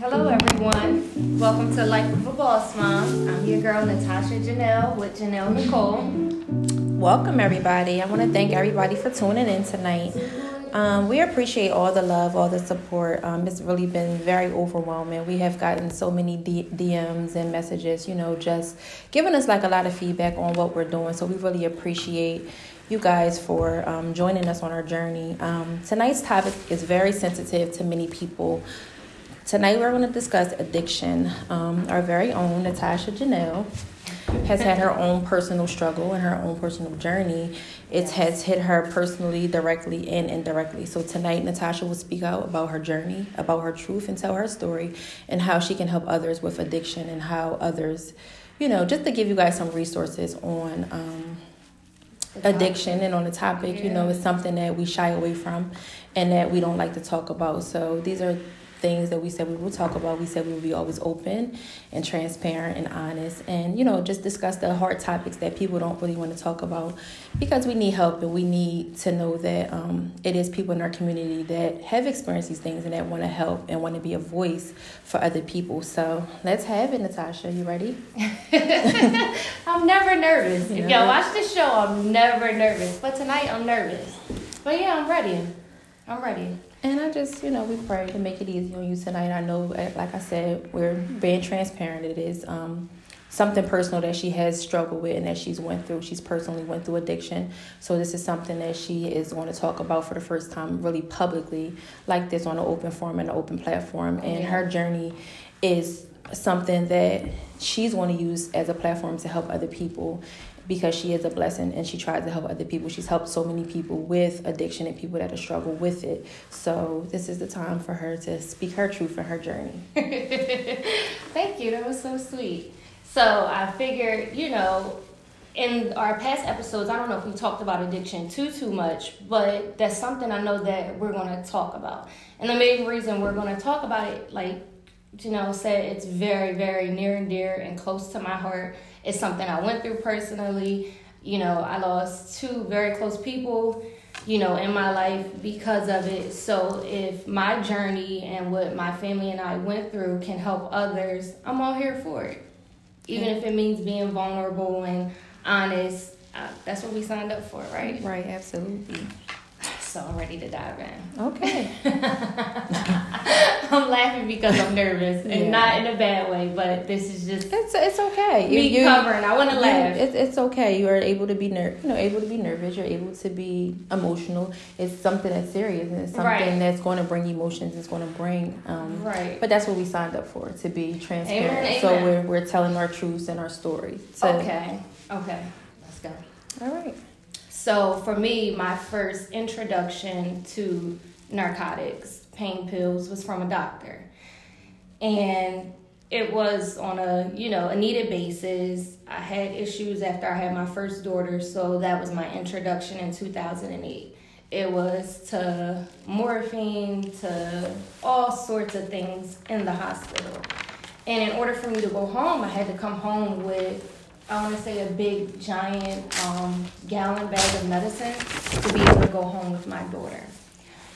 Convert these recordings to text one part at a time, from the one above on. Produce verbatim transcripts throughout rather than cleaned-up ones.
Hello everyone, welcome to Life of a Boss Mom. I'm your girl Natasha Janelle with Janelle Nicole. Welcome everybody. I want to thank everybody for tuning in tonight. Um, we appreciate all the love, all the support. Um, it's really been very overwhelming. We have gotten so many D- DMs and messages, you know, just giving us like a lot of feedback on what we're doing. So we really appreciate you guys for um, joining us on our journey. Um, tonight's topic is very sensitive to many people. Tonight we're going to discuss addiction. Um, our very own Natasha Janelle has had her own personal struggle and her own personal journey. It yes. has hit her personally, directly, and indirectly. So tonight Natasha will speak out about her journey, about her truth, and tell her story, and how she can help others with addiction, and how others, you know, just to give you guys some resources on um, addiction and on the topic. Yeah. You know, it's something that we shy away from and that we don't like to talk about. So these are things that we said we will talk about. We said we will be always open and transparent and honest, and, you know, just discuss the hard topics that people don't really want to talk about, because we need help and we need to know that um, it is people in our community that have experienced these things and that want to help and want to be a voice for other people. So let's have it, Natasha. You ready? I'm never nervous. If y'all watch this show, I'm never nervous. But tonight I'm nervous. But yeah, I'm ready. I'm ready. And I just, you know, we pray to make it easy on you tonight. I know, like I said, we're being transparent. It is um, something personal that she has struggled with and that she's went through. She's personally went through addiction. So this is something that she is going to talk about for the first time really publicly, like this, on an open forum and an open platform. And yeah. her journey is something that she's going to use as a platform to help other people, because she is a blessing and she tries to help other people. She's helped so many people with addiction and people that are struggle with it. So this is the time for her to speak her truth in her journey. Thank you. That was so sweet. So I figured, you know, in our past episodes, I don't know if we talked about addiction too, too much, but that's something I know that we're going to talk about. And the main reason we're going to talk about it, like Janelle said, it's very, very near and dear and close to my heart. It's something I went through personally. You know, I lost two very close people, you know, in my life because of it. So if my journey and what my family and I went through can help others, I'm all here for it. Even yeah. if it means being vulnerable and honest, uh, that's what we signed up for, right? Right, absolutely. So I'm ready to dive in. Okay. I'm laughing because I'm nervous, and yeah. not in a bad way, but this is just it's it's okay. You, me you, covering. I want to laugh. It's it's okay. You are able to be ner- you know, able to be nervous. You're able to be emotional. It's something that's serious, and it's something right. that's going to bring emotions. It's going to bring um. Right. But that's what we signed up for, to be transparent. Amen, so amen. we're we're telling our truths and our stories. So, okay. Okay. Let's go. All right. So for me, my first introduction to narcotics, pain pills, was from a doctor. And it was on a, you know, a needed basis. I had issues after I had my first daughter, so that was my introduction in two thousand eight. It was to morphine, to all sorts of things in the hospital. And in order for me to go home, I had to come home with, I want to say, a big, giant, um, gallon bag of medicine to be able to go home with my daughter.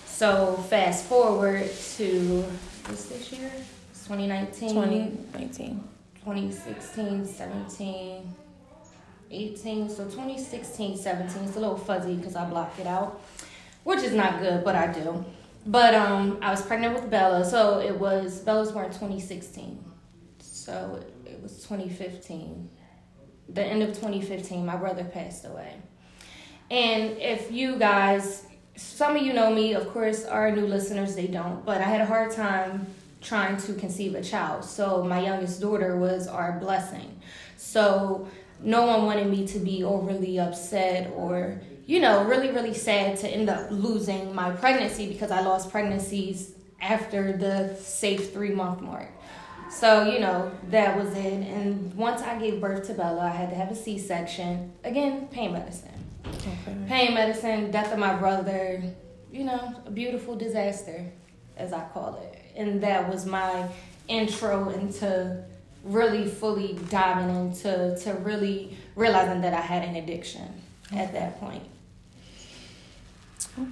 So fast forward to, what's this year? It's twenty nineteen. twenty nineteen. twenty sixteen, seventeen, eighteen. So twenty sixteen, seventeen. It's a little fuzzy because I blocked it out, which is not good, but I do. But um, I was pregnant with Bella. So it was, Bella's born twenty sixteen. So it was twenty fifteen. The end of twenty fifteen, my brother passed away. And if you guys, some of you know me, of course, our new listeners, they don't, but I had a hard time trying to conceive a child. So my youngest daughter was our blessing. So no one wanted me to be overly upset or, you know, really, really sad to end up losing my pregnancy, because I lost pregnancies after the safe three month mark. So, you know, that was it. And once I gave birth to Bella, I had to have a C-section. Again, pain medicine. Okay. Pain medicine, death of my brother, you know, a beautiful disaster, as I call it. And that was my intro into really fully diving into to really realizing that I had an addiction okay. at that point.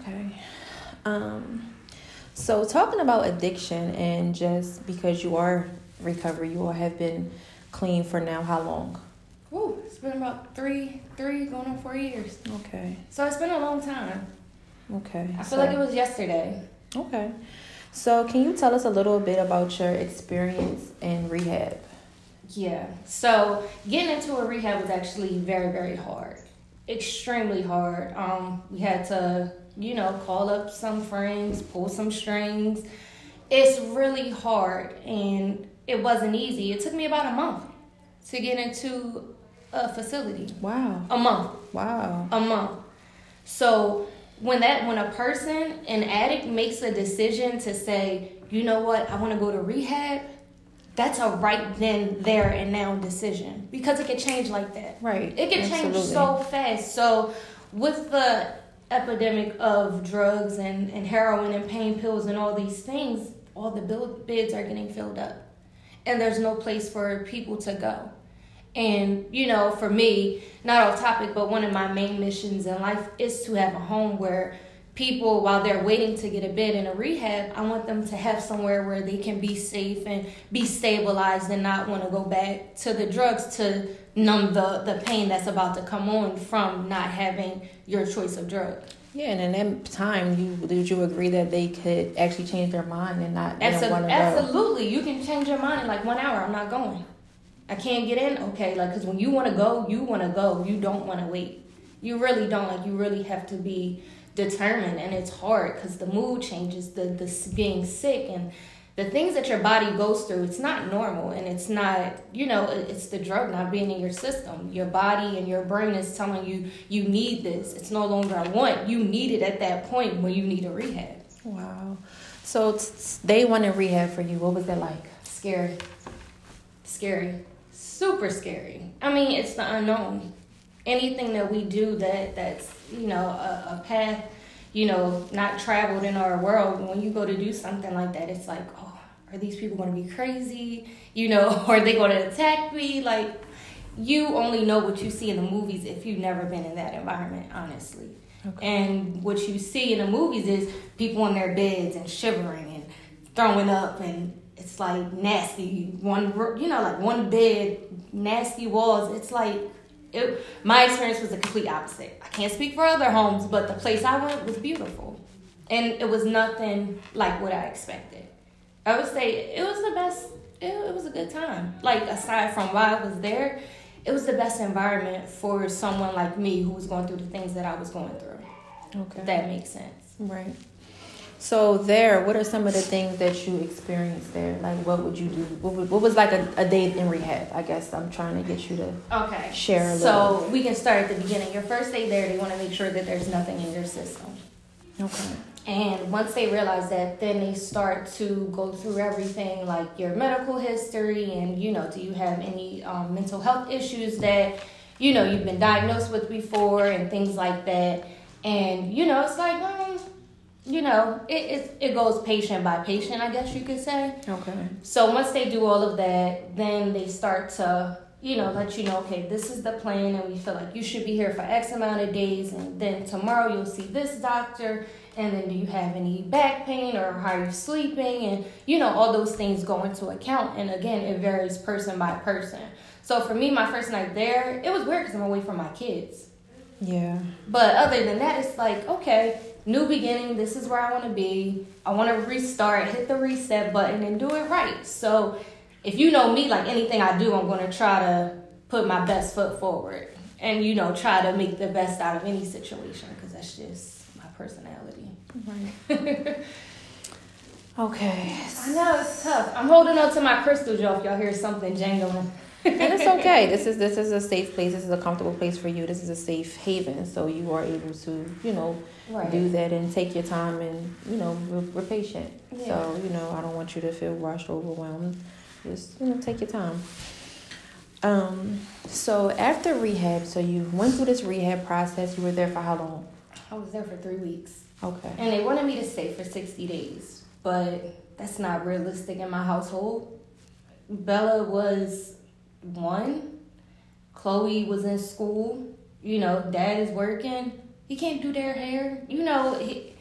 Okay. Um... So talking about addiction, and just because you are recovery, you all have been clean for now how long? Ooh, it's been about three, three going on four years. Okay. So it's been a long time. Okay. I feel so, like it was yesterday. Okay. So can you tell us a little bit about your experience in rehab? Yeah. So getting into a rehab was actually very, very hard. Extremely hard. Um, we had to, you know, call up some friends, pull some strings. It's really hard, and it wasn't easy. It took me about a month to get into a facility. Wow. A month. Wow. A month. So when that, when a person, an addict, makes a decision to say, you know what, I want to go to rehab, that's a right then, there, and now decision, because it could change like that. Right. It could Absolutely. change so fast. So with the epidemic of drugs and, and heroin and pain pills and all these things, all the build, beds are getting filled up, and there's no place for people to go. And, you know, for me, not off topic, but one of my main missions in life is to have a home where people, while they're waiting to get a bed in a rehab, I want them to have somewhere where they can be safe and be stabilized and not want to go back to the drugs to numb the, the pain that's about to come on from not having your choice of drug. Yeah, and in that time, you did you agree that they could actually change their mind and not Absol- want to go? Absolutely. You can change your mind in like one hour. I'm not going. I can't get in. Okay, like, because when you want to go, you want to go. You don't want to wait. You really don't. Like, you really have to be determined, and it's hard because the mood changes, the, the being sick and the things that your body goes through, it's not normal, and it's not, you know, it's the drug not being in your system. Your body and your brain is telling you, you need this. It's no longer a want. You need it at that point when you need a rehab. Wow. So it's day one in rehab for you. What was that like? Scary. Scary. Super scary. I mean, it's the unknown. Anything that we do that that's, you know, a, a path, you know, not traveled in our world, when you go to do something like that, it's like, oh, are these people going to be crazy? You know, are they going to attack me? Like, you only know what you see in the movies if you've never been in that environment, honestly. Okay. And what you see in the movies is people in their beds and shivering and throwing up, and it's like nasty. One, you know, like one bed, nasty walls. It's like, It, my experience was the complete opposite. I can't speak for other homes, but the place I went was beautiful. And it was nothing like what I expected. I would say it was the best, it, it was a good time. Like, aside from why I was there, it was the best environment for someone like me who was going through the things that I was going through. Okay. If that makes sense. Right. So there, what are some of the things that you experienced there? Like, what would you do? What, would, what was like a, a day in rehab? I guess I'm trying to get you to okay. share a so little. So we can start at the beginning. Your first day there, they want to make sure that there's nothing in your system. Okay. And once they realize that, then they start to go through everything, like your medical history and, you know, do you have any um, mental health issues that, you know, you've been diagnosed with before and things like that. And, you know, it's like, um, you know, it, it it goes patient by patient, I guess you could say. Okay. So once they do all of that, then they start to, you know, let you know, okay, this is the plan, and we feel like you should be here for X amount of days, and then tomorrow you'll see this doctor, and then do you have any back pain, or how are you sleeping, and, you know, all those things go into account. And again, it varies person by person. So for me, my first night there, it was weird because I'm away from my kids. Yeah. But other than that, it's like, okay, new beginning, this is where I want to be. I want to restart, hit the reset button, and do it right. So if you know me, like anything I do, I'm going to try to put my best foot forward and, you know, try to make the best out of any situation, because that's just my personality. Right. Okay. I know, it's tough. I'm holding on to my crystal jaw if y'all hear something jangling. And it's okay. This is this is a safe place. This is a comfortable place for you. This is a safe haven. So you are able to, you know, right. do that and take your time, and, you know, we're, we're patient. Yeah. So, you know, I don't want you to feel rushed, overwhelmed. Just, you know, take your time. Um. So after rehab, so you went through this rehab process. You were there for how long? I was there for three weeks. Okay. And they wanted me to stay for sixty days, but that's not realistic in my household. Bella was one, Chloe was in school, you know, dad is working, he can't do their hair, you know, he,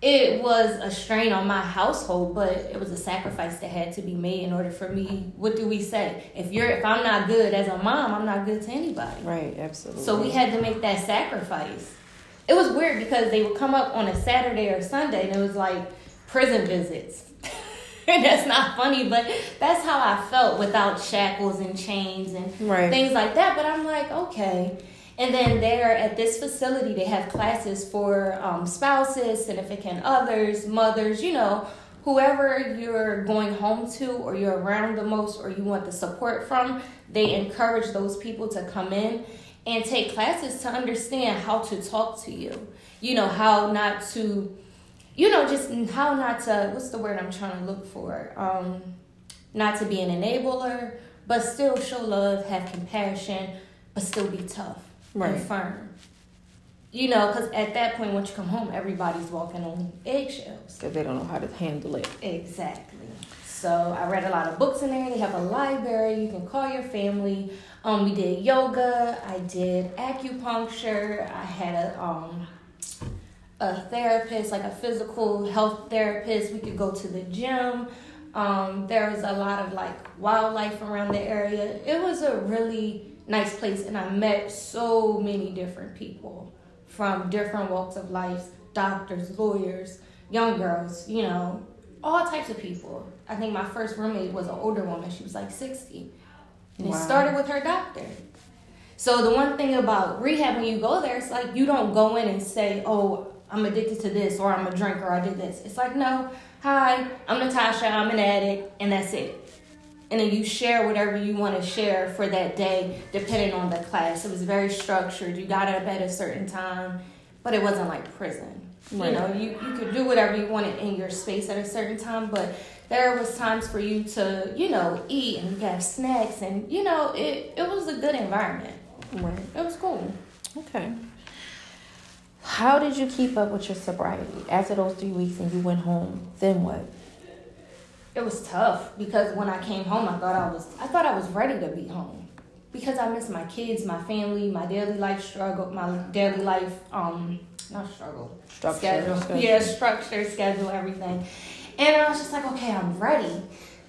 it was a strain on my household, but it was a sacrifice that had to be made in order for me. What do we say? If you're, if I'm not good as a mom, I'm not good to anybody. Right, absolutely. So we had to make that sacrifice. It was weird because they would come up on a Saturday or Sunday, and it was like prison visits. And that's not funny, but that's how I felt without shackles and chains and right. things like that. But I'm like, okay. And then there at this facility, they have classes for um, spouses, significant others, mothers, you know, whoever you're going home to or you're around the most or you want the support from, they encourage those people to come in and take classes to understand how to talk to you, you know, how not to, you know, just how not to, what's the word I'm trying to look for? Um, not to be an enabler, but still show love, have compassion, but still be tough. Right. And firm, you know, because at that point, once you come home, everybody's walking on eggshells because they don't know how to handle it. Exactly. So I read a lot of books in there. They have a library. You can call your family. Um, we did yoga. I did acupuncture. I had a um a therapist, like a physical health therapist. We could go to the gym. Um, there was a lot of like wildlife around the area. It was a really nice place, and I met so many different people from different walks of life, doctors, lawyers, young girls, you know, all types of people. I think my first roommate was an older woman. She was like sixty, and wow. It started with her doctor. So the one thing about rehab, when you go there, it's like you don't go in and say, oh, I'm addicted to this, or I'm a drinker, or I did this. It's like, no, hi, I'm Natasha, I'm an addict, and that's it. And then you share whatever you want to share for that day, depending on the class. It was very structured. You got up at a certain time, but it wasn't like prison. Right. You know, you, you could do whatever you wanted in your space at a certain time, but there was times for you to, you know, eat and have snacks. And, you know, it, it was a good environment. Right. It was cool. Okay. How did you keep up with your sobriety? After those three weeks and you went home, then what? It was tough because when I came home, I thought I was I thought I was ready to be home because I missed my kids, my family, my daily life struggle, my daily life um not struggle structure, schedule structure. yeah structure schedule everything, and I was just like, okay, I'm ready.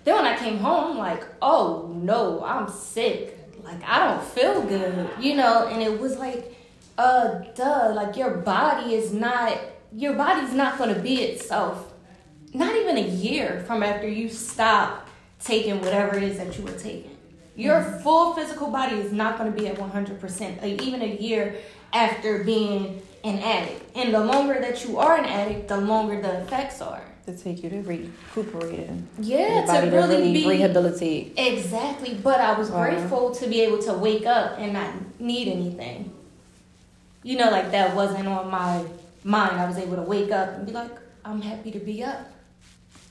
Then when I came home, I'm like, oh no, I'm sick, like I don't feel good, you know, and it was like, uh duh, like your body is not your body's not gonna be itself. Not even a year from after you stop taking whatever it is that you were taking. Your full physical body is not going to be at one hundred percent, even a year after being an addict. And the longer that you are an addict, the longer the effects are. To take you to recuperate and yeah, to really, to really be rehabilitate. Exactly. But I was wow. grateful to be able to wake up and not need anything. You know, like that wasn't on my mind. I was able to wake up and be like, I'm happy to be up.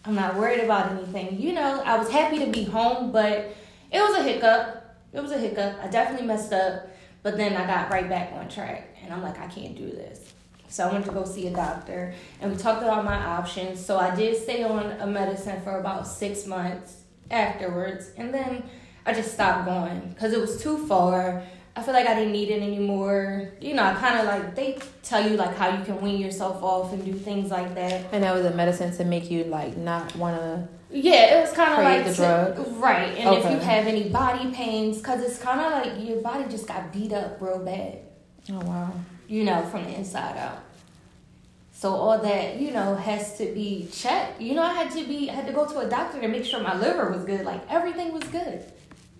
I'm not worried about anything. You know, I was happy to be home, but it was a hiccup. It was a hiccup. I definitely messed up, but then I got right back on track, and I'm like, I can't do this. So I went to go see a doctor, and we talked about my options. So I did stay on a medicine for about six months afterwards, and then I just stopped going because it was too far. I feel like I didn't need it anymore. You know, I kind of like, they tell you like how you can wean yourself off and do things like that. And that was a medicine to make you like not want to. Yeah, it was kind of like the drug. Right. And okay. If you have any body pains, because it's kind of like your body just got beat up real bad. Oh, wow. You know, from the inside out. So all that, you know, has to be checked. You know, I had to be, I had to go to a doctor to make sure my liver was good. Like everything was good.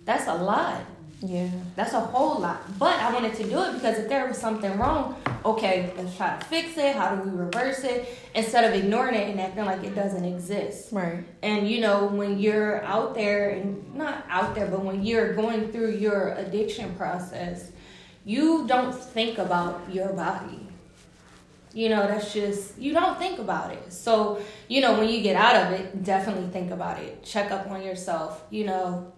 That's a lot. Yeah, that's a whole lot. But I wanted to do it because if there was something wrong, okay, let's try to fix it. How do we reverse it? Instead of ignoring it and acting like it doesn't exist. Right. And, you know, when you're out there and not out there, but when you're going through your addiction process, you don't think about your body. You know, that's just, you don't think about it. So, you know, when you get out of it, definitely think about it. Check up on yourself, you know.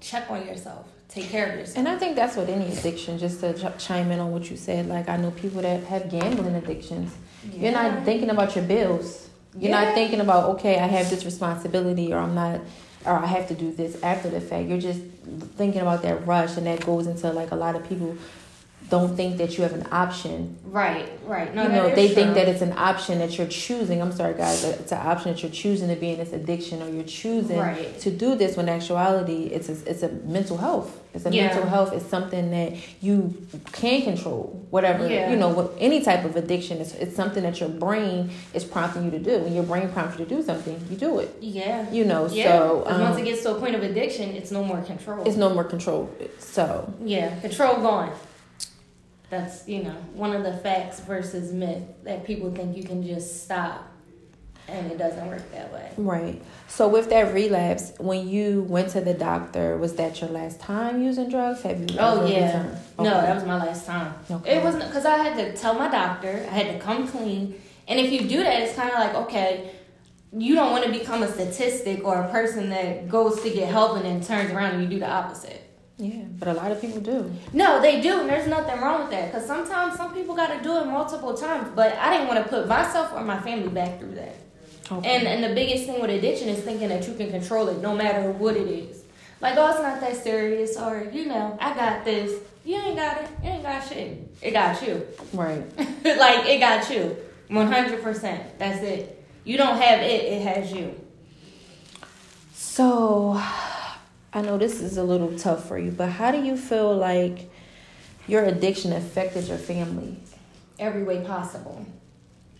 Check on yourself. Take care of yourself. And I think that's what any addiction, just to ch- chime in on what you said. Like, I know people that have gambling addictions. Yeah. You're not thinking about your bills. You're yeah. not thinking about, okay, I have this responsibility or I'm not, or I have to do this after the fact. You're just thinking about that rush, and that goes into, like, a lot of people don't think that you have an option. Right, right. No, you know, they true. think that it's an option that you're choosing. I'm sorry, guys. It's an option that you're choosing to be in this addiction, or you're choosing right. to do this. When in actuality, it's a, it's a mental health. It's a yeah. mental health. It's something that you can control. Whatever yeah. you know, what, any type of addiction, it's it's something that your brain is prompting you to do. When your brain prompts you to do something, you do it. Yeah. You know. Yeah. So um, once it gets to a point of addiction, it's no more control. It's no more control. So yeah, control gone. That's, you know, one of the facts versus myth that people think you can just stop, and it doesn't work that way. Right. So with that relapse, when you went to the doctor, was that your last time using drugs? Have you? Oh, yeah. Okay. No, that was my last time. Okay. It wasn't, because I had to tell my doctor, I had to come clean. And if you do that, it's kind of like, okay, you don't want to become a statistic or a person that goes to get help and then turns around and you do the opposite. Yeah, but a lot of people do. No, they do, and there's nothing wrong with that. Because sometimes some people got to do it multiple times. But I didn't want to put myself or my family back through that. Okay. And and the biggest thing with addiction is thinking that you can control it no matter what it is. Like, oh, it's not that serious, or, you know, I got this. You ain't got it. You ain't got shit. It got you. Right. Like, it got you. one hundred percent. That's it. You don't have it. It has you. So... I know this is a little tough for you, but how do you feel like your addiction affected your family? Every way possible.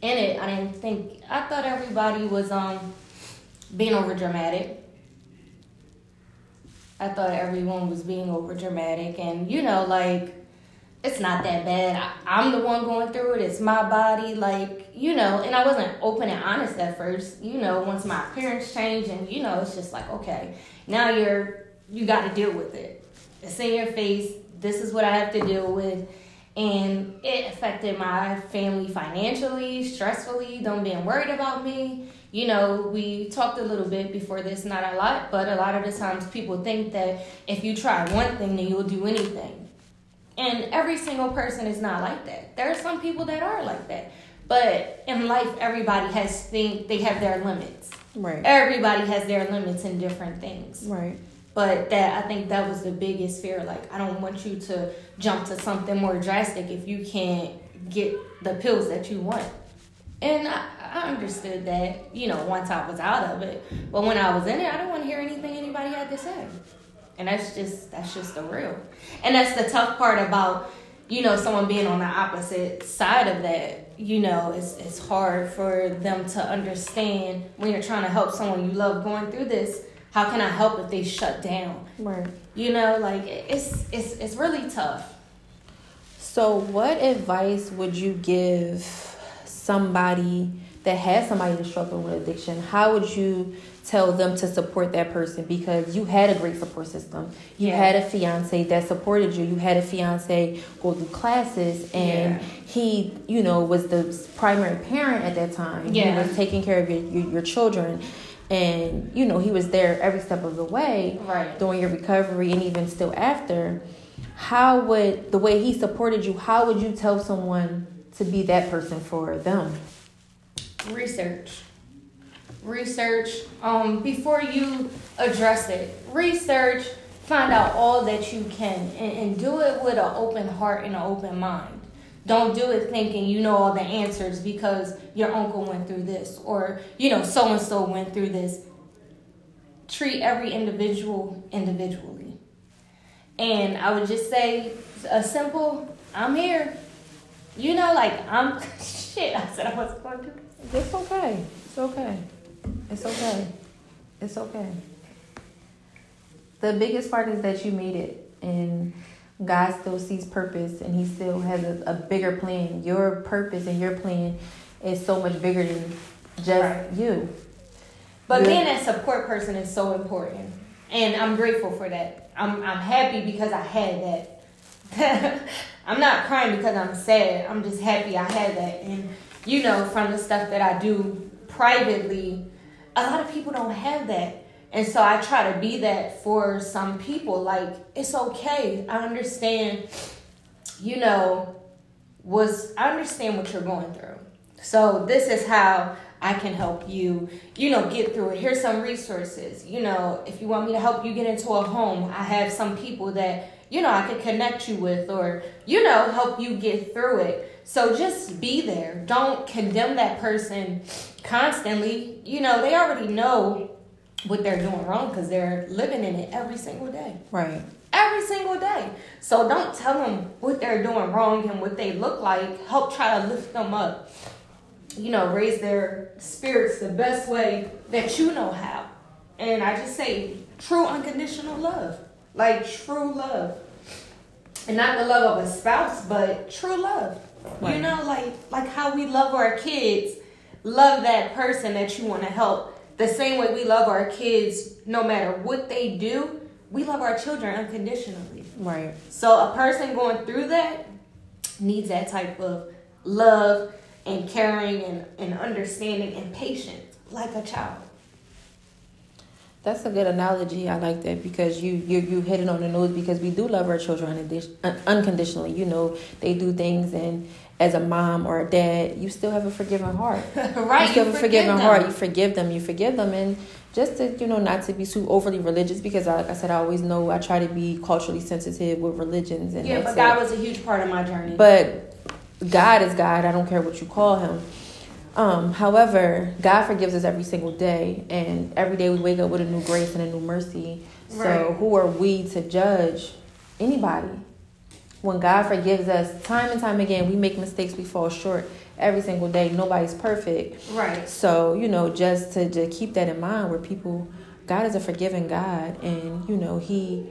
In it, I didn't think... I thought everybody was um being overdramatic. I thought everyone was being overdramatic. And, you know, like, it's not that bad. I, I'm the one going through it. It's my body. Like, you know, and I wasn't open and honest at first. You know, once my appearance changed and, you know, it's just like, okay, now you're... you got to deal with it. It's in your face. This is what I have to deal with. And it affected my family financially, stressfully, them being worried about me. You know, we talked a little bit before this, not a lot, but a lot of the times people think that if you try one thing, then you'll do anything. And every single person is not like that. There are some people that are like that. But in life, everybody has things, they have their limits. Right. Everybody has their limits in different things. Right. But that, I think that was the biggest fear. Like, I don't want you to jump to something more drastic if you can't get the pills that you want. And I, I understood that, you know, once I was out of it. But when I was in it, I didn't want to hear anything anybody had to say. And that's just, that's just the real. And that's the tough part about, you know, someone being on the opposite side of that. You know, it's it's hard for them to understand when you're trying to help someone you love going through this. How can I help if they shut down? Right. You know, like, it's it's it's really tough. So what advice would you give somebody that has somebody that's struggling with addiction? How would you tell them to support that person? Because you had a great support system. You yeah. had a fiance that supported you. You had a fiance go through classes, and yeah. he, you know, was the primary parent at that time. Yeah. He was taking care of your, your, your children. And, you know, he was there every step of the way right. during your recovery and even still after. How would, the way he supported you, how would you tell someone to be that person for them? Research. Research. Um, before you address it, research, find out all that you can, and, and do it with an open heart and an open mind. Don't do it thinking you know all the answers because your uncle went through this, or, you know, so-and-so went through this. Treat every individual individually. And I would just say a simple, I'm here. You know, like, I'm, shit, I said I wasn't going to do this. It's okay. It's okay. It's okay. It's okay. The biggest part is that you made it, and God still sees purpose, and he still has a, a bigger plan. Your purpose and your plan is so much bigger than just right. you. But You're, being that support person is so important, and I'm grateful for that. I'm I'm happy because I had that. I'm not crying because I'm sad. I'm just happy I had that. And, you know, from the stuff that I do privately, a lot of people don't have that. And so I try to be that for some people. Like, it's okay. I understand, you know, was I understand what you're going through. So this is how I can help you, you know, get through it. Here's some resources. You know, if you want me to help you get into a home, I have some people that, you know, I could connect you with, or, you know, help you get through it. So just be there. Don't condemn that person constantly. You know, they already know what they're doing wrong because they're living in it every single day. Right. Every single day. So don't tell them what they're doing wrong and what they look like. Help try to lift them up. You know, raise their spirits the best way that you know how. And I just say true unconditional love. Like true love. And not the love of a spouse, but true love. Right. You know, like like how we love our kids. Love that person that you want to help. The same way we love our kids, no matter what they do, we love our children unconditionally. Right. So a person going through that needs that type of love and caring and, and understanding and patience, like a child. That's a good analogy. I like that because you you you hit it on the nose, because we do love our children unconditionally. You know, they do things, and as a mom or a dad, you still have a forgiving heart. Right. You still have a forgiving heart. You forgive them. You forgive them. And just to, you know, not to be too overly religious, because I, like I said, I always know I try to be culturally sensitive with religions. And yeah, but God was a huge part of my journey. But God is God. I don't care what you call him. Um, however, God forgives us every single day, and every day we wake up with a new grace and a new mercy. Right. So who are we to judge anybody? When God forgives us time and time again, we make mistakes, we fall short every single day. Nobody's perfect. Right. So, you know, just to, to keep that in mind, where people, God is a forgiving God, and, you know, he...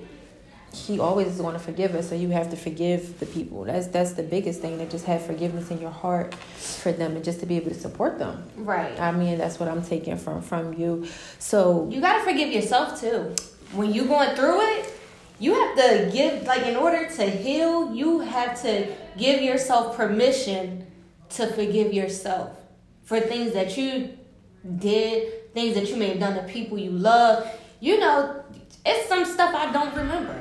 He always is going to forgive us, so you have to forgive the people. That's that's the biggest thing, to just have forgiveness in your heart for them and just to be able to support them. Right. I mean, that's what I'm taking from, from you. So you got to forgive yourself, too. When you're going through it, you have to give, like, in order to heal, you have to give yourself permission to forgive yourself for things that you did, things that you may have done to people you love. You know, it's some stuff I don't remember.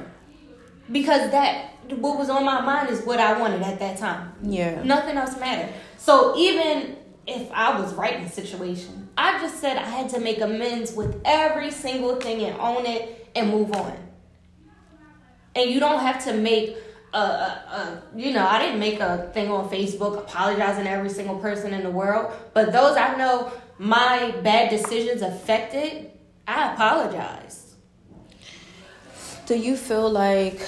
Because that, what was on my mind is what I wanted at that time. Yeah. Nothing else mattered. So even if I was right in the situation, I just said I had to make amends with every single thing and own it and move on. And you don't have to make a, a, a you know, I didn't make a thing on Facebook apologizing to every single person in the world. But those I know my bad decisions affected, I apologize. So you feel like,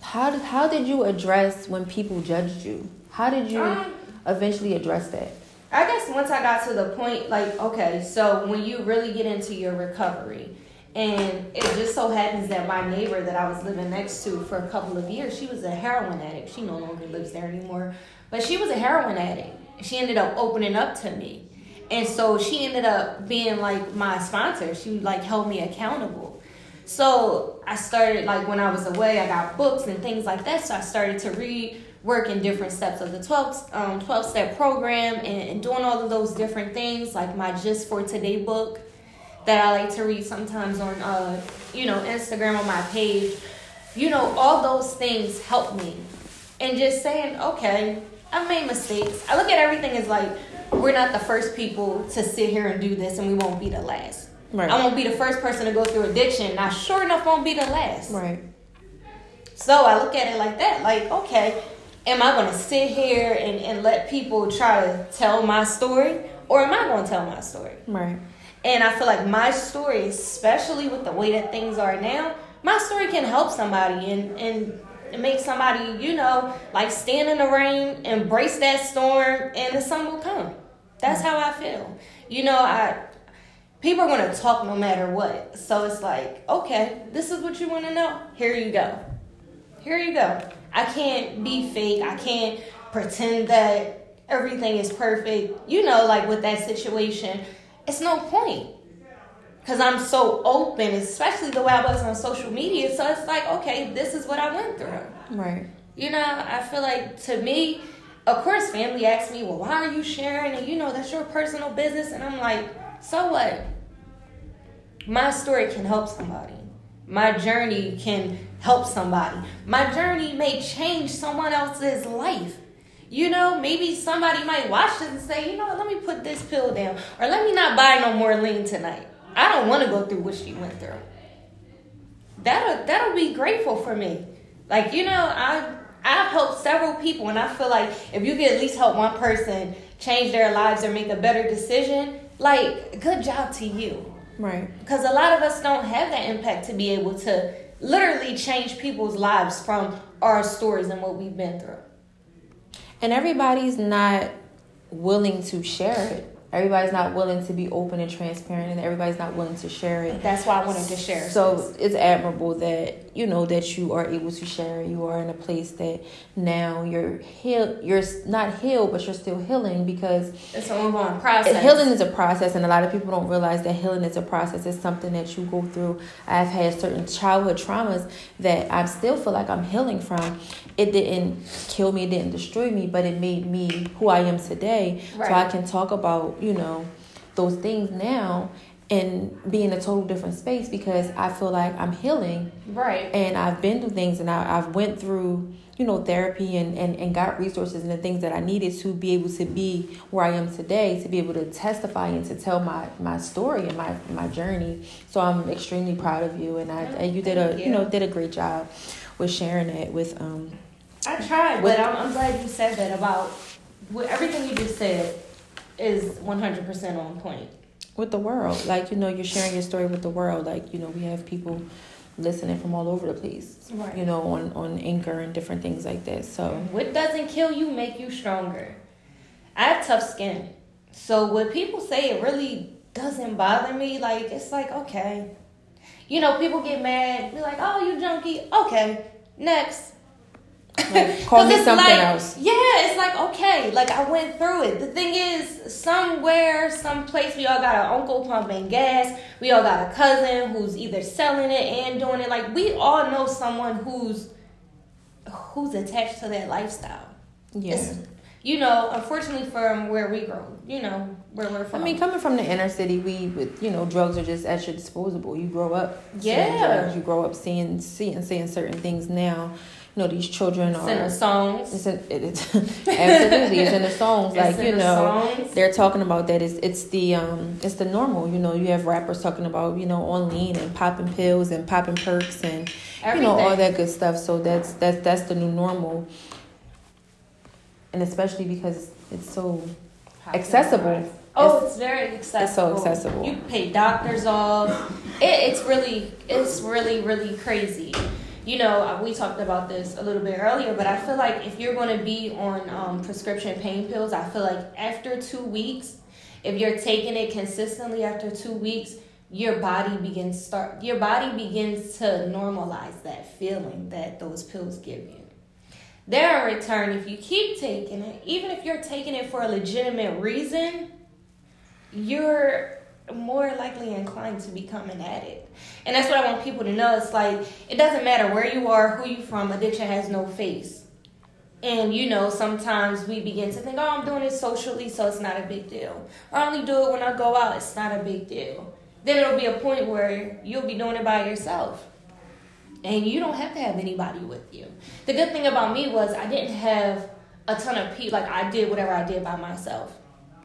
how did, how did you address when people judged you? How did you um, eventually address that? I guess once I got to the point, like, okay, so when you really get into your recovery, and it just so happens that my neighbor that I was living next to for a couple of years, she was a heroin addict. She no longer lives there anymore. But she was a heroin addict. She ended up opening up to me. And so she ended up being, like, my sponsor. She, like, held me accountable. So I started, like, when I was away, I got books and things like that. So I started to read, work in different steps of the twelve-step program, and, and doing all of those different things, like my Just for Today book that I like to read sometimes on, uh, you know, Instagram on my page. You know, all those things helped me. And just saying, okay, I made mistakes. I look at everything as, like, we're not the first people to sit here and do this, and we won't be the last. Right. I won't be the first person to go through addiction. I sure enough won't be the last. Right. So I look at it like that. Like, okay, am I going to sit here and, and let people try to tell my story? Or am I going to tell my story? Right. And I feel like my story, especially with the way that things are now, my story can help somebody and, and make somebody, you know, like, stand in the rain, embrace that storm, and the sun will come. That's right. How I feel. You know, I... People are going to talk no matter what. So it's like, okay, this is what you want to know? Here you go. Here you go. I can't be fake. I can't pretend that everything is perfect. You know, like, with that situation, it's no point. Because I'm so open, especially the way I was on social media. So it's like, okay, this is what I went through. Right. You know, I feel like, to me, of course, family asks me, well, why are you sharing? And, you know, that's your personal business. And I'm like... So what? My story can help somebody. My journey can help somebody. My journey may change someone else's life. You know, maybe somebody might watch this and say, you know what, let me put this pill down. Or let me not buy no more lean tonight. I don't want to go through what she went through. that'll that'll be grateful for me. Like, you know, I I've helped several people, and I feel like if you could at least help one person change their lives or make a better decision, like, good job to you. Right. Because a lot of us don't have that impact to be able to literally change people's lives from our stories and what we've been through. And everybody's not willing to share it. Everybody's not willing to be open and transparent, and everybody's not willing to share it. That's why I wanted to share. So it's admirable that, you know, that you are able to share. You are in a place that now you're healed. You're not healed, but you're still healing, because it's an ongoing process. Healing is a process, and a lot of people don't realize that healing is a process. It's something that you go through. I've had certain childhood traumas that I still feel like I'm healing from. It didn't kill me. It didn't destroy me, but it made me who I am today. Right. So I can talk about, you know, those things now and be in a total different space, because I feel like I'm healing. Right. And I've been through things, and I, I've went through, you know, therapy and, and, and got resources and the things that I needed to be able to be where I am today, to be able to testify and to tell my, my story and my, my journey. So I'm extremely proud of you. And I, and you did a, you know, did a great job with sharing it with, um, I tried, with, but I'm, I'm glad you said that about with everything you just said. Is one hundred percent on point. With the world. Like, you know, you're sharing your story with the world. Like, you know, we have people listening from all over the place. Right. You know, on, on Anchor and different things like that. So what doesn't kill you make you stronger. I have tough skin. So when people say it really doesn't bother me, like, it's like, okay. You know, people get mad. Be like, oh, you junkie. Okay, next. Like, call me something like, else. Yeah, it's like, okay, like I went through it. The thing is, somewhere, someplace, we all got our uncle pumping gas. We all got a cousin who's either selling it and doing it. Like, we all know someone who's who's attached to that lifestyle. Yeah. It's, you know, unfortunately, from where we grow, you know, where we're from. I mean, coming from the inner city, we, with, you know, drugs are just at your disposable. You grow up seeing drugs. You grow up seeing, seeing, seeing certain things now. You know, these children are... It's in the songs. It's in, it, it's, absolutely, it's in the songs. Like, you know, the they're talking about that. It's, it's, the, um, it's the normal, you know. You have rappers talking about, you know, on lean and popping pills and popping perks and, everything. You know, all that good stuff. So that's, that's, that's the new normal. And especially because it's so accessible. Oh, it's, it's very accessible. It's so accessible. You pay doctors off. it, it's really, it's really, really crazy. You know, we talked about this a little bit earlier, but I feel like if you're going to be on um, prescription pain pills, I feel like after two weeks, if you're taking it consistently after two weeks, your body begins start your body begins to normalize that feeling that those pills give you. There, in return, if you keep taking it, even if you're taking it for a legitimate reason, you're more likely inclined to become an addict. And that's what I want people to know. It's like, it doesn't matter where you are, who you from, addiction has no face. And, you know, sometimes we begin to think, oh, I'm doing it socially, so it's not a big deal. Or I only do it when I go out, it's not a big deal. Then it'll be a point where you'll be doing it by yourself. And you don't have to have anybody with you. The good thing about me was I didn't have a ton of people. Like, I did whatever I did by myself.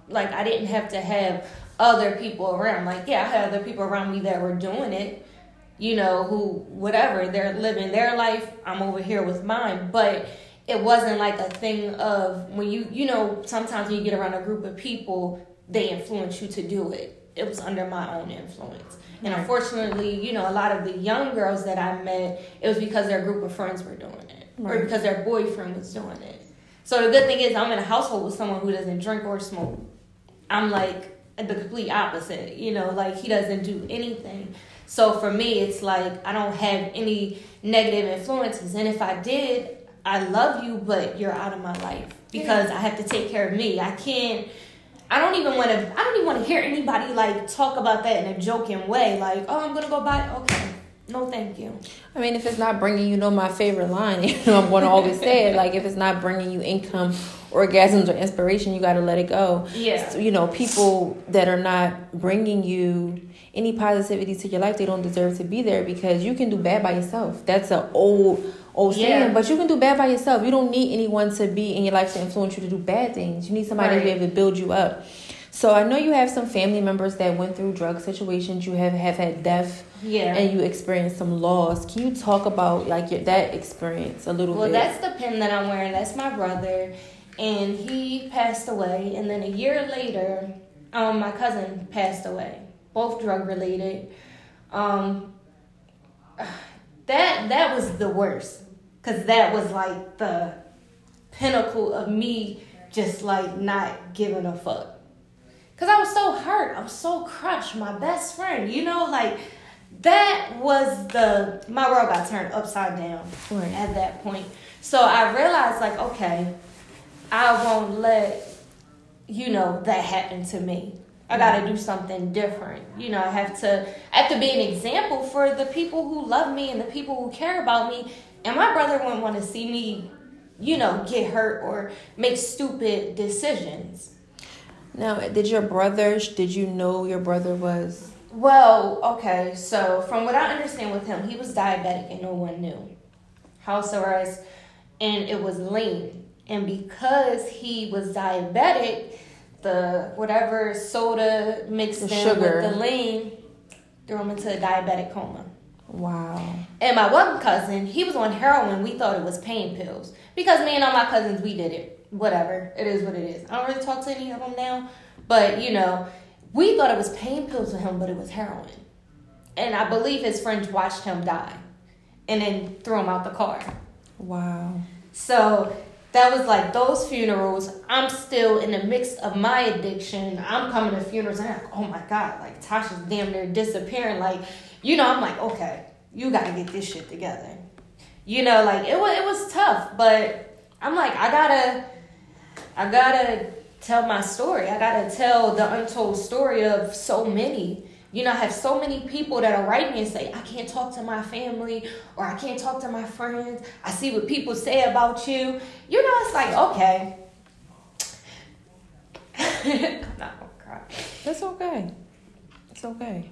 Like, I didn't have to have other people around. Like, yeah, I had other people around me that were doing it, you know, who, whatever, they're living their life, I'm over here with mine. But it wasn't like a thing of when you, you know, sometimes when you get around a group of people, they influence you to do it. It was under my own influence. And unfortunately, you know, a lot of the young girls that I met, it was because their group of friends were doing it, right, or because their boyfriend was doing it. So the good thing is I'm in a household with someone who doesn't drink or smoke. I'm like the complete opposite, you know, like he doesn't do anything. So for me, it's like I don't have any negative influences. And if I did, I love you, but you're out of my life because yeah. I have to take care of me. I can't, I don't even want to, I don't even want to hear anybody like talk about that in a joking way. Like, oh, I'm going to go buy, okay. No, thank you. I mean, if it's not bringing, you know, my favorite line, you know, I'm going to always say it. Like, if it's not bringing you income, orgasms, or inspiration, you got to let it go. Yeah. So, you know, people that are not bringing you any positivity to your life, they don't deserve to be there, because you can do bad by yourself. That's an old, old saying, yeah. But you can do bad by yourself. You don't need anyone to be in your life to influence you to do bad things. You need somebody right. to be able to build you up. So I know you have some family members that went through drug situations. You have, have had death, yeah, and you experienced some loss. Can you talk about like your, that experience a little well, bit? Well, that's the pin that I'm wearing. That's my brother, and he passed away. And then a year later, um, my cousin passed away, both drug related. Um, that that was the worst, because that was like the pinnacle of me just like not giving a fuck. Because I was so hurt. I was so crushed. My best friend, you know, like that was the, my world got turned upside down right at that point. So I realized like, okay, I won't let, you know, that happen to me. I got to do something different. You know, I have to, I have to be an example for the people who love me and the people who care about me. And my brother wouldn't want to see me, you know, get hurt or make stupid decisions. Now, did your brother, did you know your brother was? Well, okay, so from what I understand with him, he was diabetic and no one knew. House arrest, and it was lean. And because he was diabetic, the whatever soda mixed in with the lean threw him into a diabetic coma. Wow. And my one cousin, he was on heroin. We thought it was pain pills. Because me and all my cousins, we did it. Whatever, it is what it is. I don't really talk to any of them now, but you know, we thought it was pain pills with him, but it was heroin. And I believe his friends watched him die and then threw him out the car. Wow. So that was like those funerals. I'm still in the midst of my addiction. I'm coming to funerals and I'm like, oh my God, like Tasha's damn near disappearing. Like, you know, I'm like, okay, you gotta get this shit together. You know, like it was, it was tough, but I'm like, I gotta, I gotta tell my story. I gotta tell the untold story of so many. You know, I have so many people that are writing me and say, I can't talk to my family or I can't talk to my friends. I see what people say about you. You know, it's like, okay. I'm not gonna cry. That's okay. It's okay.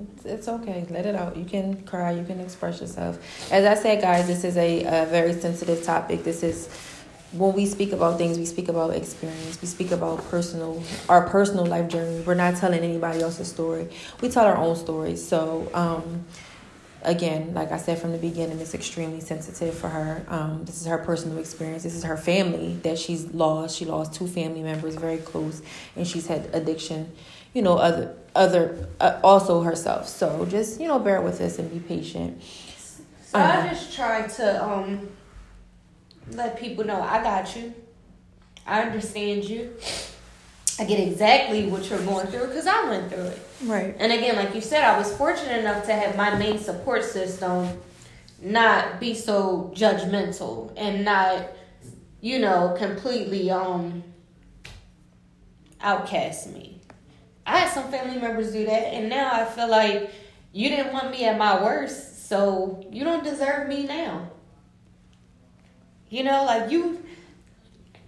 It's, it's okay. Let it out. You can cry. You can express yourself. As I said, guys, this is a, a very sensitive topic. This is, when we speak about things, we speak about experience. We speak about personal, our personal life journey. We're not telling anybody else's story. We tell our own stories. So, um, again, like I said from the beginning, it's extremely sensitive for her. Um, this is her personal experience. This is her family that she's lost. She lost two family members very close, and she's had addiction, you know, other, other, uh, also herself. So just, you know, bear with us and be patient. So um, I just try to... Um... let people know I got you. I understand you. I get exactly what you're going through because I went through it. Right. And again, like you said, I was fortunate enough to have my main support system not be so judgmental and not, you know, completely um outcast me. I had some family members do that, and now I feel like you didn't want me at my worst, so you don't deserve me now. You know, like you,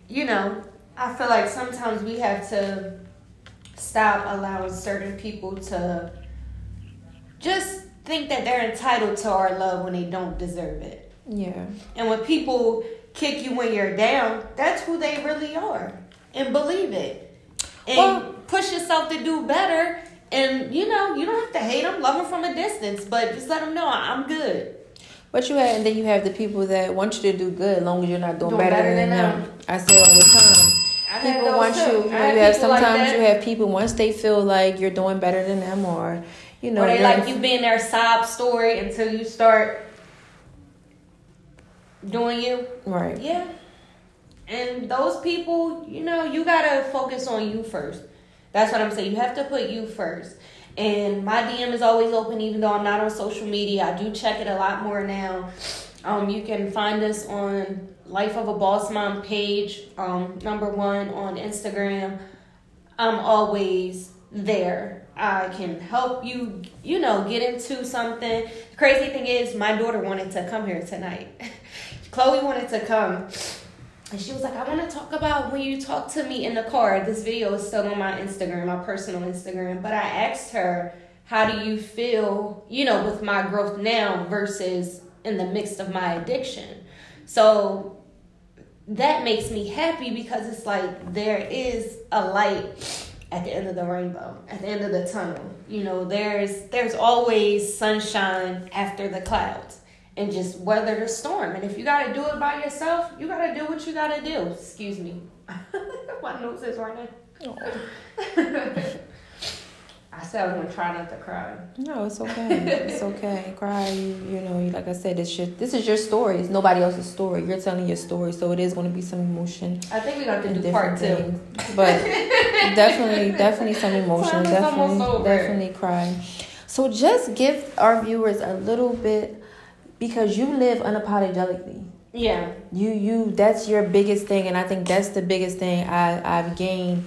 you know, I feel like sometimes we have to stop allowing certain people to just think that they're entitled to our love when they don't deserve it. Yeah. And when people kick you when you're down, that's who they really are. And believe it. And well, push yourself to do better. And, you know, you don't have to hate them, love them from a distance, but just let them know I'm good. But you have, and then you have the people that want you to do good as long as you're not doing, doing better, better than them. them. I say all the time. I people want too. you. You, know, you have sometimes like you have people once they feel like you're doing better than them, or you know, or they like you being their sob story until you start doing you. Right. Yeah. And those people, you know, you gotta focus on you first. That's what I'm saying. You have to put you first. And my D M is always open, even though I'm not on social media. I do check it a lot more now. Um, you can find us on Life of a Boss Mom page, um, number one on Instagram. I'm always there. I can help you, you know, get into something. The crazy thing is, my daughter wanted to come here tonight. Chloe wanted to come. And she was like, I want to talk about when you talk to me in the car. This video is still on my Instagram, my personal Instagram. But I asked her, how do you feel, you know, with my growth now versus in the midst of my addiction? So that makes me happy because it's like there is a light at the end of the rainbow, at the end of the tunnel. You know, there's there's always sunshine after the clouds, and just weather the storm. And if you got to do it by yourself, you got to do what you got to do. Excuse me. My nose is running. I said I was going to try not to cry. No, it's okay. It's okay. Cry, you, you know, like I said, it's your, this is your story. It's nobody else's story. You're telling your story, so it is going to be some emotion. I think we're going to have to do part two. Things. But definitely, definitely some emotion. Definitely, definitely cry. So just give our viewers a little bit, because you live unapologetically. Yeah. You, you. That's your biggest thing, and I think that's the biggest thing I, I've gained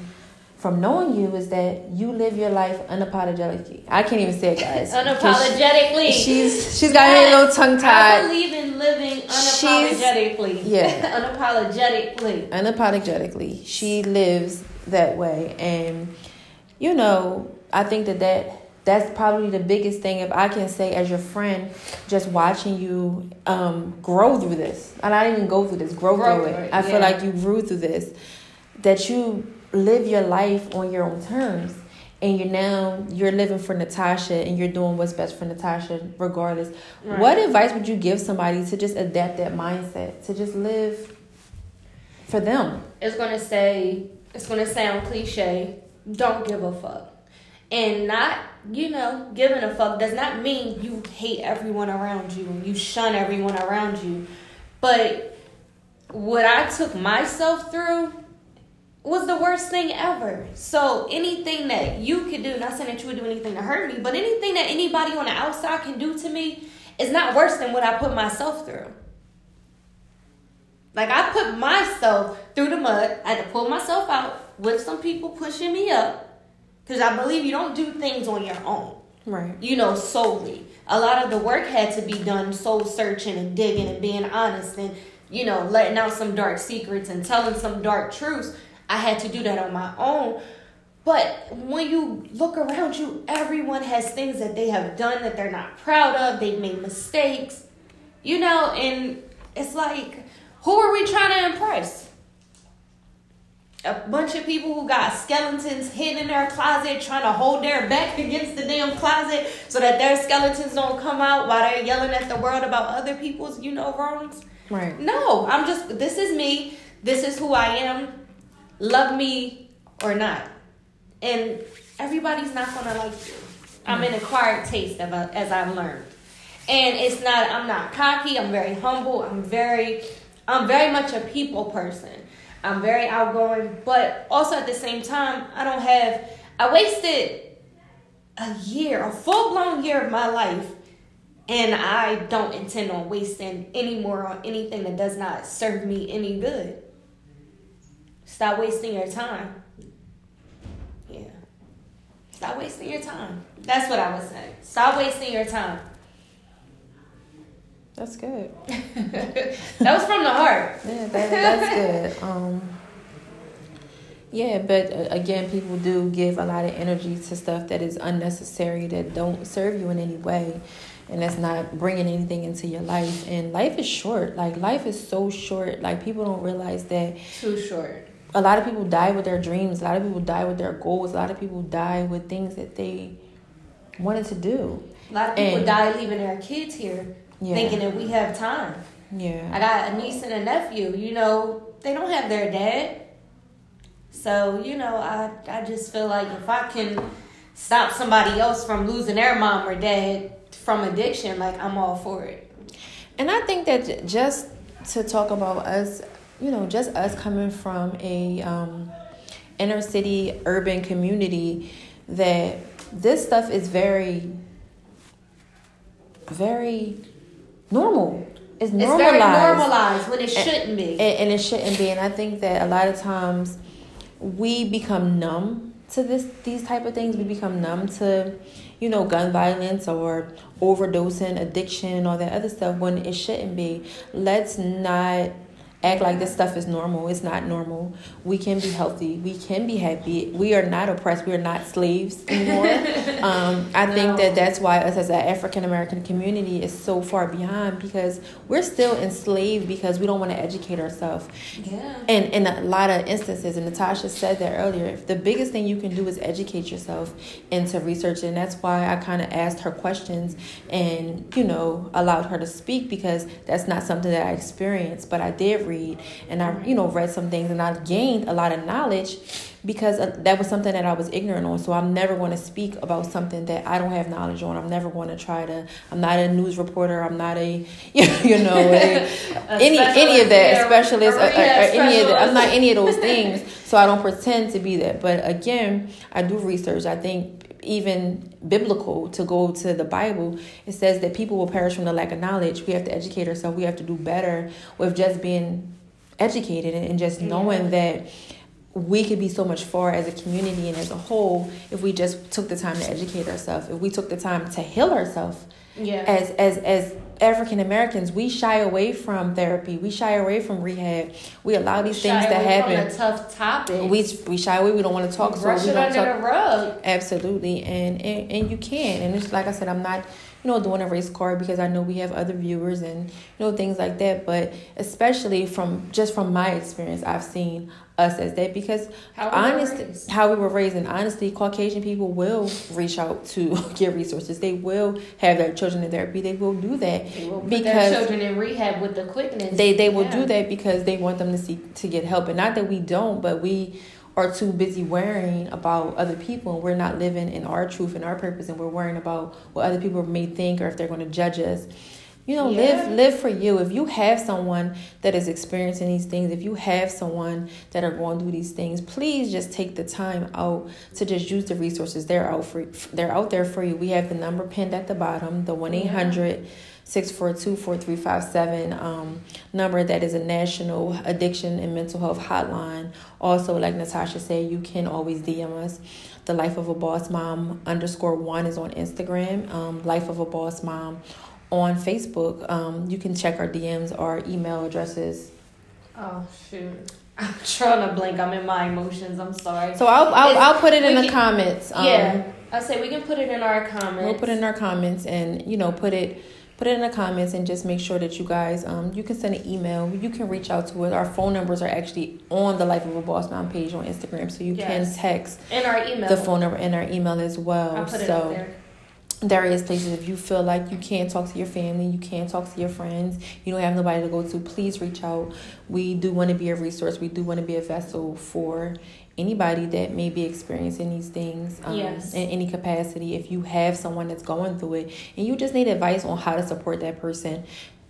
from knowing you, is that you live your life unapologetically. I can't even say it, guys. Unapologetically. She, she's she's got her little tongue tied. I believe in living unapologetically. She's, yeah. Unapologetically. Unapologetically. She lives that way. And, you know, I think that, that that's probably the biggest thing, if I can say, as your friend, just watching you um, grow through this. And I didn't even go through this. Grow, grow through it. it. I yeah. feel like you grew through this. That you live your life on your own terms, and you're now you're living for Natasha, and you're doing what's best for Natasha regardless. Right. What advice would you give somebody to just adapt that mindset, to just live for them? It's gonna say it's gonna sound cliche. Don't give a fuck, and not you know giving a fuck does not mean you hate everyone around you, you shun everyone around you. But what I took myself through was the worst thing ever. So anything that you could do, not saying that you would do anything to hurt me, but anything that anybody on the outside can do to me is not worse than what I put myself through. Like, I put myself through the mud. I had to pull myself out with some people pushing me up, because I believe you don't do things on your own. Right. You know, solely. A lot of the work had to be done soul searching and digging and being honest and, you know, letting out some dark secrets and telling some dark truths. I had to do that on my own. But when you look around you, everyone has things that they have done that they're not proud of. They've made mistakes, you know, and it's like, who are we trying to impress? A bunch of people who got skeletons hidden in their closet, trying to hold their back against the damn closet so that their skeletons don't come out while they're yelling at the world about other people's, you know, wrongs. Right. No, I'm just, this is me. This is who I am. Love me or not. And everybody's not going to like you. I'm an acquired taste, of a, as I've learned. And it's not, I'm not cocky. I'm very humble. I'm very, I'm very much a people person. I'm very outgoing. But also at the same time, I don't have, I wasted a year, a full-blown year of my life. And I don't intend on wasting any more on anything that does not serve me any good. Stop wasting your time. Yeah. Stop wasting your time. That's what I was saying. Stop wasting your time. That's good. That was from the heart. Yeah, that, that's good. Um, yeah, but again, people do give a lot of energy to stuff that is unnecessary, that don't serve you in any way, and that's not bringing anything into your life. And life is short. Like, life is so short. Like, people don't realize that. Too short. A lot of people die with their dreams. A lot of people die with their goals. A lot of people die with things that they wanted to do. A lot of people and, die leaving their kids here, yeah, thinking that we have time. Yeah. I got a niece and a nephew. You know, they don't have their dad. So, you know, I, I just feel like if I can stop somebody else from losing their mom or dad from addiction, like, I'm all for it. And I think that just to talk about us, you know, just us coming from a um, inner city, urban community, that this stuff is very, very normal. It's normalized. It's very normalized when it shouldn't be. And, and it shouldn't be. And I think that a lot of times we become numb to this, these type of things. We become numb to, you know, gun violence or overdosing, addiction, all that other stuff when it shouldn't be. Let's not act like this stuff is normal. It's not normal. We can be healthy. We can be happy. We are not oppressed. We are not slaves anymore. um, I no. think that that's why us as an African-American community is so far behind, because we're still enslaved because we don't want to educate ourselves. Yeah. And in a lot of instances, and Natasha said that earlier, the biggest thing you can do is educate yourself into research. And that's why I kind of asked her questions and, you know, allowed her to speak, because that's not something that I experienced, but I did read, and I, you know, read some things, and I gained a lot of knowledge, because that was something that I was ignorant on. So I'm never going to speak about something that I don't have knowledge on. I'm never going to try to, I'm not a news reporter. I'm not a, you know, a, any any of that, a specialist, or, or, or, or any of that. I'm not any of those things. So I don't pretend to be that. But again, I do research. I think even biblical, to go to the Bible, it says that people will perish from the lack of knowledge. We have to educate ourselves. We have to do better with just being educated and just knowing that we could be so much far as a community and as a whole if we just took the time to educate ourselves, if we took the time to heal ourselves. Yeah. As as as African Americans, we shy away from therapy. We shy away from rehab. We allow these we things to happen. From a tough topic. We we shy away. We don't want to talk. We brush so we it don't under talk. the rug. Absolutely, and, and and you can. And it's like I said, I'm not, you know, doing a race card, because I know we have other viewers and, you know, things like that. But especially from just from my experience, I've seen us as that, because how honestly, we how we were raised, and honestly, Caucasian people will reach out to get resources. They will have their children in therapy. They will do that. They will put because their children in rehab with the quickness. They they will yeah. do that because they want them to seek to get help. And not that we don't, but we are too busy worrying about other people, and we're not living in our truth and our purpose, and we're worrying about what other people may think or if they're going to judge us. You know, yeah. live live for you. If you have someone that is experiencing these things, if you have someone that are going through these things, please just take the time out to just use the resources. They're out for they're out there for you. We have the number pinned at the bottom, the one eight hundred six four two four three five seven um, number that is a national addiction and mental health hotline. Also, like Natasha said, you can always D M us. The Life of a Boss Mom underscore one is on Instagram. Um, Life of a Boss Mom on Facebook. Um, you can check our D Ms, our email addresses. Oh, shoot. I'm trying to blank. I'm in my emotions. I'm sorry. So I'll I'll, I'll put it in the can, comments. Um, yeah. I'll say we can put it in our comments. We'll put it in our comments and, you know, put it... Put it in the comments and just make sure that you guys, um, you can send an email. You can reach out to us. Our phone numbers are actually on the Life of a Boss Mom page on Instagram. So you yes. can text and our email. The phone number and our email as well. I'll put it so there. There is places if you feel like you can't talk to your family, you can't talk to your friends, you don't have nobody to go to, please reach out. We do want to be a resource. We do want to be a vessel for anybody that may be experiencing these things um, yes. in any capacity. If you have someone that's going through it and you just need advice on how to support that person,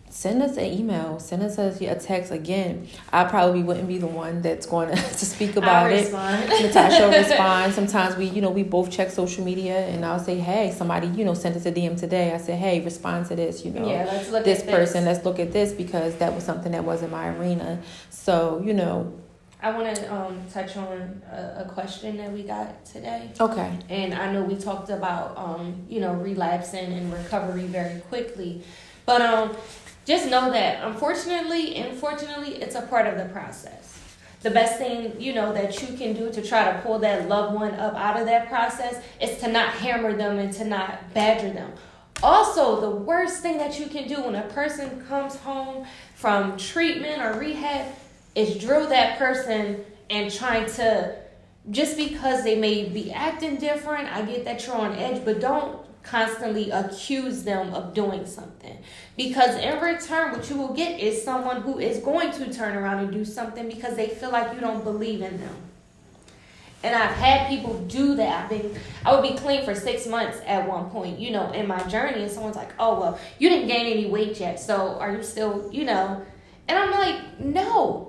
send us an email. Send us a, a text. Again, I probably wouldn't be the one that's going to, to speak about it. Natasha will respond. Sometimes we, you know, we both check social media, and I'll say, hey, somebody, you know, sent us a D M today. I said, hey, respond to this, you know, yeah, let's look this at person. This. Let's look at this, because that was something that wasn't my arena. So, you know. I want to um, touch on a, a question that we got today. Okay. And I know we talked about, um, you know, relapsing and recovery very quickly. But um, just know that, unfortunately, unfortunately, it's a part of the process. The best thing, you know, that you can do to try to pull that loved one up out of that process is to not hammer them and to not badger them. Also, the worst thing that you can do when a person comes home from treatment or rehab is drill that person and trying to, just because they may be acting different, I get that you're on edge, but don't constantly accuse them of doing something. Because in return, what you will get is someone who is going to turn around and do something because they feel like you don't believe in them. And I've had people do that. I've been, I would be clean for six months at one point, you know, in my journey. And someone's like, oh, well, you didn't gain any weight yet, so are you still, you know? And I'm like, no.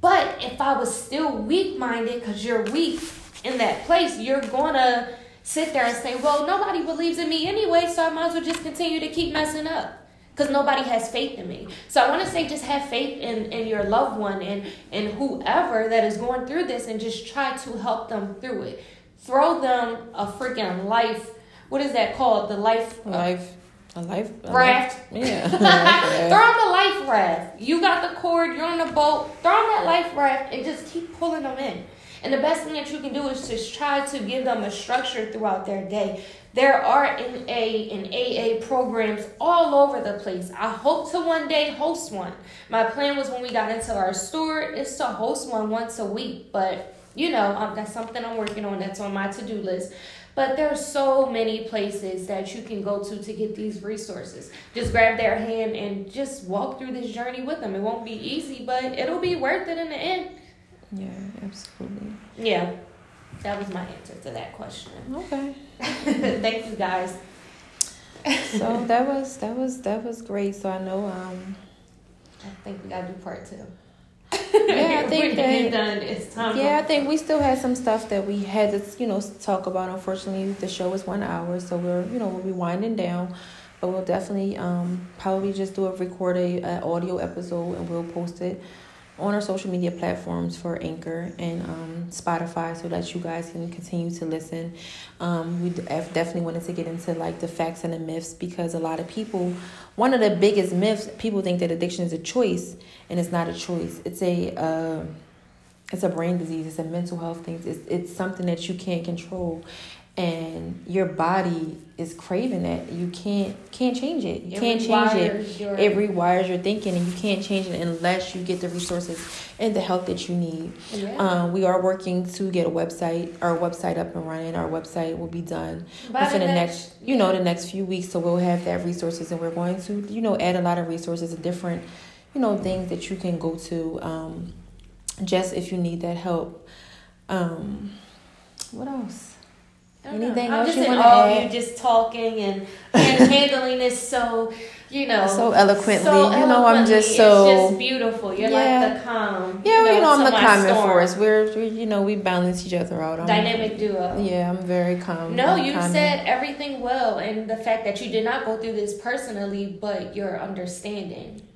But if I was still weak-minded, because you're weak in that place, you're going to sit there and say, well, nobody believes in me anyway, so I might as well just continue to keep messing up because nobody has faith in me. So I want to say just have faith in, in your loved one and, and whoever that is going through this, and just try to help them through it. Throw them a freaking life. What is that called? The life... Life. A life a raft. Life, yeah. Throw them a life raft. You got the cord. You're on the boat. Throw them that life raft and just keep pulling them in. And the best thing that you can do is to try to give them a structure throughout their day. There are N A and A A programs all over the place. I hope to one day host one. My plan was when we got into our store is to host one once a week. But, you know, um, that's something I'm working on. That's on my to-do list. But there are so many places that you can go to to get these resources. Just grab their hand and just walk through this journey with them. It won't be easy, but it'll be worth it in the end. Yeah, absolutely. Yeah, that was my answer to that question. Okay. Thank you, guys. So that was that was that was great. So I know. Um, I think we gotta do part two. Yeah, I think that, done. It's time. Yeah, I think we still had some stuff that we had to, you know, talk about. Unfortunately, the show is one hour, so we're you know we'll be winding down. But we'll definitely um probably just do a record a uh, audio episode and we'll post it on our social media platforms for Anchor and um, Spotify so that you guys can continue to listen. Um, we definitely wanted to get into like the facts and the myths because a lot of people, one of the biggest myths, people think that addiction is a choice and it's not a choice. It's a uh, it's a brain disease. It's a mental health thing. It's, it's something that you can't control. And your body is craving that. You can't can't change it. You can't change it. It rewires your thinking, and you can't change it unless you get the resources and the help that you need. Yeah. Um, we are working to get a website, our website up and running. Our website will be done By within the next, next, you know, the next few weeks. So we'll have that resources, and we're going to, you know, add a lot of resources, different, you know, things that you can go to, um, just if you need that help. Um, what else? Anything I'm else just you want to add? You just talking and, and handling this so, you know, so eloquently. So eloquently. You know, I'm just so it's just beautiful. You're yeah. like the calm. Yeah, you know, you know I'm the calm for us. We're, we, you know, we balance each other out. I'm, Dynamic duo. Yeah, I'm very calm. No, I'm you calm. Said everything well, and the fact that you did not go through this personally, but your understanding.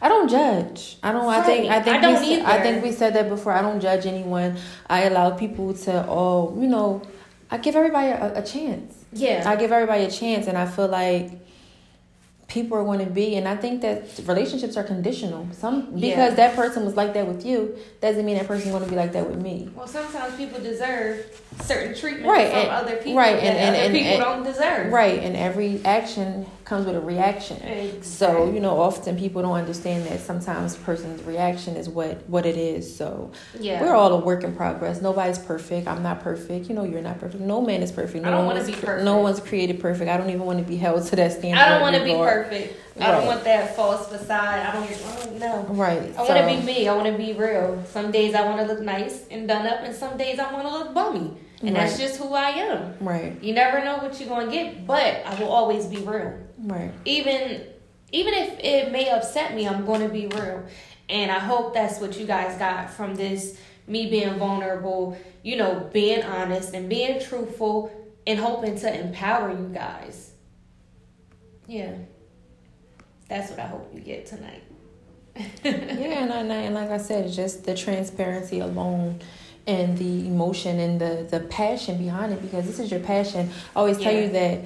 I don't judge. I don't. Right. I think. I think. I don't we, either. I think we said that before. I don't judge anyone. I allow people to all, you know. I give everybody a, a chance. Yeah. I give everybody a chance, and I feel like people are going to be, and I think that relationships are conditional. Some Because yeah. that person was like that with you, doesn't mean that person's going to be like that with me. Well, sometimes people deserve certain treatment right. from and, other people right. that and, and, other and, people and, don't deserve. Right, and every action comes with a reaction. Exactly. So, you know, often people don't understand that sometimes person's reaction is what, what it is. So yeah. we're all a work in progress. Nobody's perfect. I'm not perfect. You know, you're not perfect. No man is perfect. No I don't want to be perfect. No one's created perfect. I don't even want to be held to that standard. I don't want to be perfect. Right. I don't want that false facade. I don't, I don't know. Right. I so, want to be me. I want to be real. Some days I want to look nice and done up, and some days I want to look bummy. And right. that's just who I am. Right. You never know what you're going to get, but I will always be real. Right. Even even if it may upset me, I'm going to be real. And I hope that's what you guys got from this, me being vulnerable, you know, being honest and being truthful and hoping to empower you guys. Yeah. That's what I hope you get tonight. Yeah, and, I, and like I said, just the transparency alone and the emotion and the, the passion behind it, because this is your passion. I always yeah. tell you that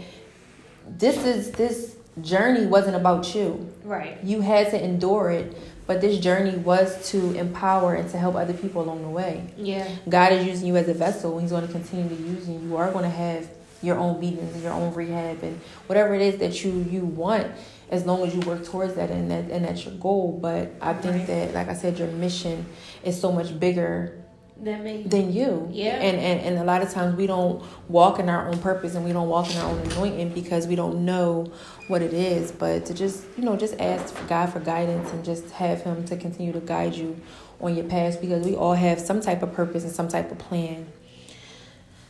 this is this journey wasn't about you. Right. You had to endure it, but this journey was to empower and to help other people along the way. Yeah. God is using you as a vessel. He's going to continue to use you. You are going to have your own beatings and your own rehab and whatever it is that you, you want, as long as you work towards that and that and that's your goal. But I think right. that, like I said, your mission is so much bigger Than me. Than you. Yeah. And, and and a lot of times we don't walk in our own purpose and we don't walk in our own anointing because we don't know what it is. But to just, you know, just ask for God for guidance and just have him to continue to guide you on your path, because we all have some type of purpose and some type of plan.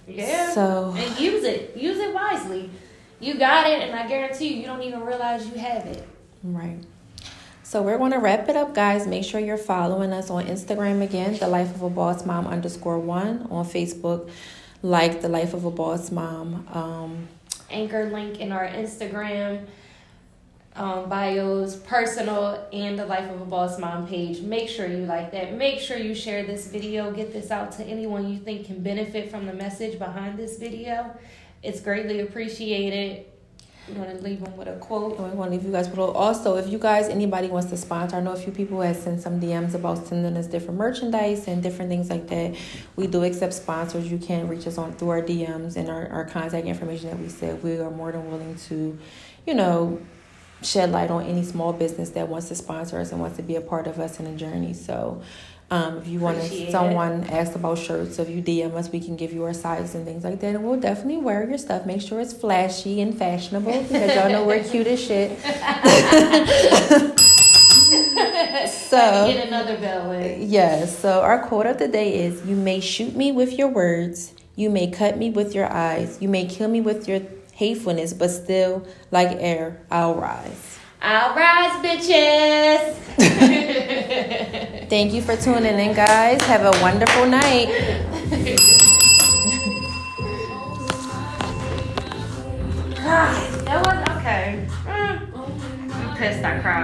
Yeah. So and use it. Use it wisely. You got it, and I guarantee you, you don't even realize you have it. Right. So we're going to wrap it up, guys. Make sure you're following us on Instagram again, The Life of a Boss Mom underscore one. On Facebook, like The Life of a Boss Mom. Um, Anchor link in our Instagram um, bios, personal, and The Life of a Boss Mom page. Make sure you like that. Make sure you share this video. Get this out to anyone you think can benefit from the message behind this video. It's greatly appreciated. We're going to leave them with a quote. And we're going to leave you guys with a quote. Also, if you guys, anybody wants to sponsor, I know a few people have sent some D Ms about sending us different merchandise and different things like that. We do accept sponsors. You can reach us on through our D Ms and our, our contact information that we said. We are more than willing to, you know, shed light on any small business that wants to sponsor us and wants to be a part of us in a journey. So, Um, if you want to, someone asked about shirts, so if you D M us, we can give you our sizes and things like that. And we'll definitely wear your stuff. Make sure it's flashy and fashionable because y'all know we're cute as shit. So, get another Bella. Yeah, so our quote of the day is, you may shoot me with your words. You may cut me with your eyes. You may kill me with your hatefulness, but still, like air, I'll rise. I'll rise, bitches. Thank you for tuning in, guys. Have a wonderful night. That was okay. I'm pissed I cried.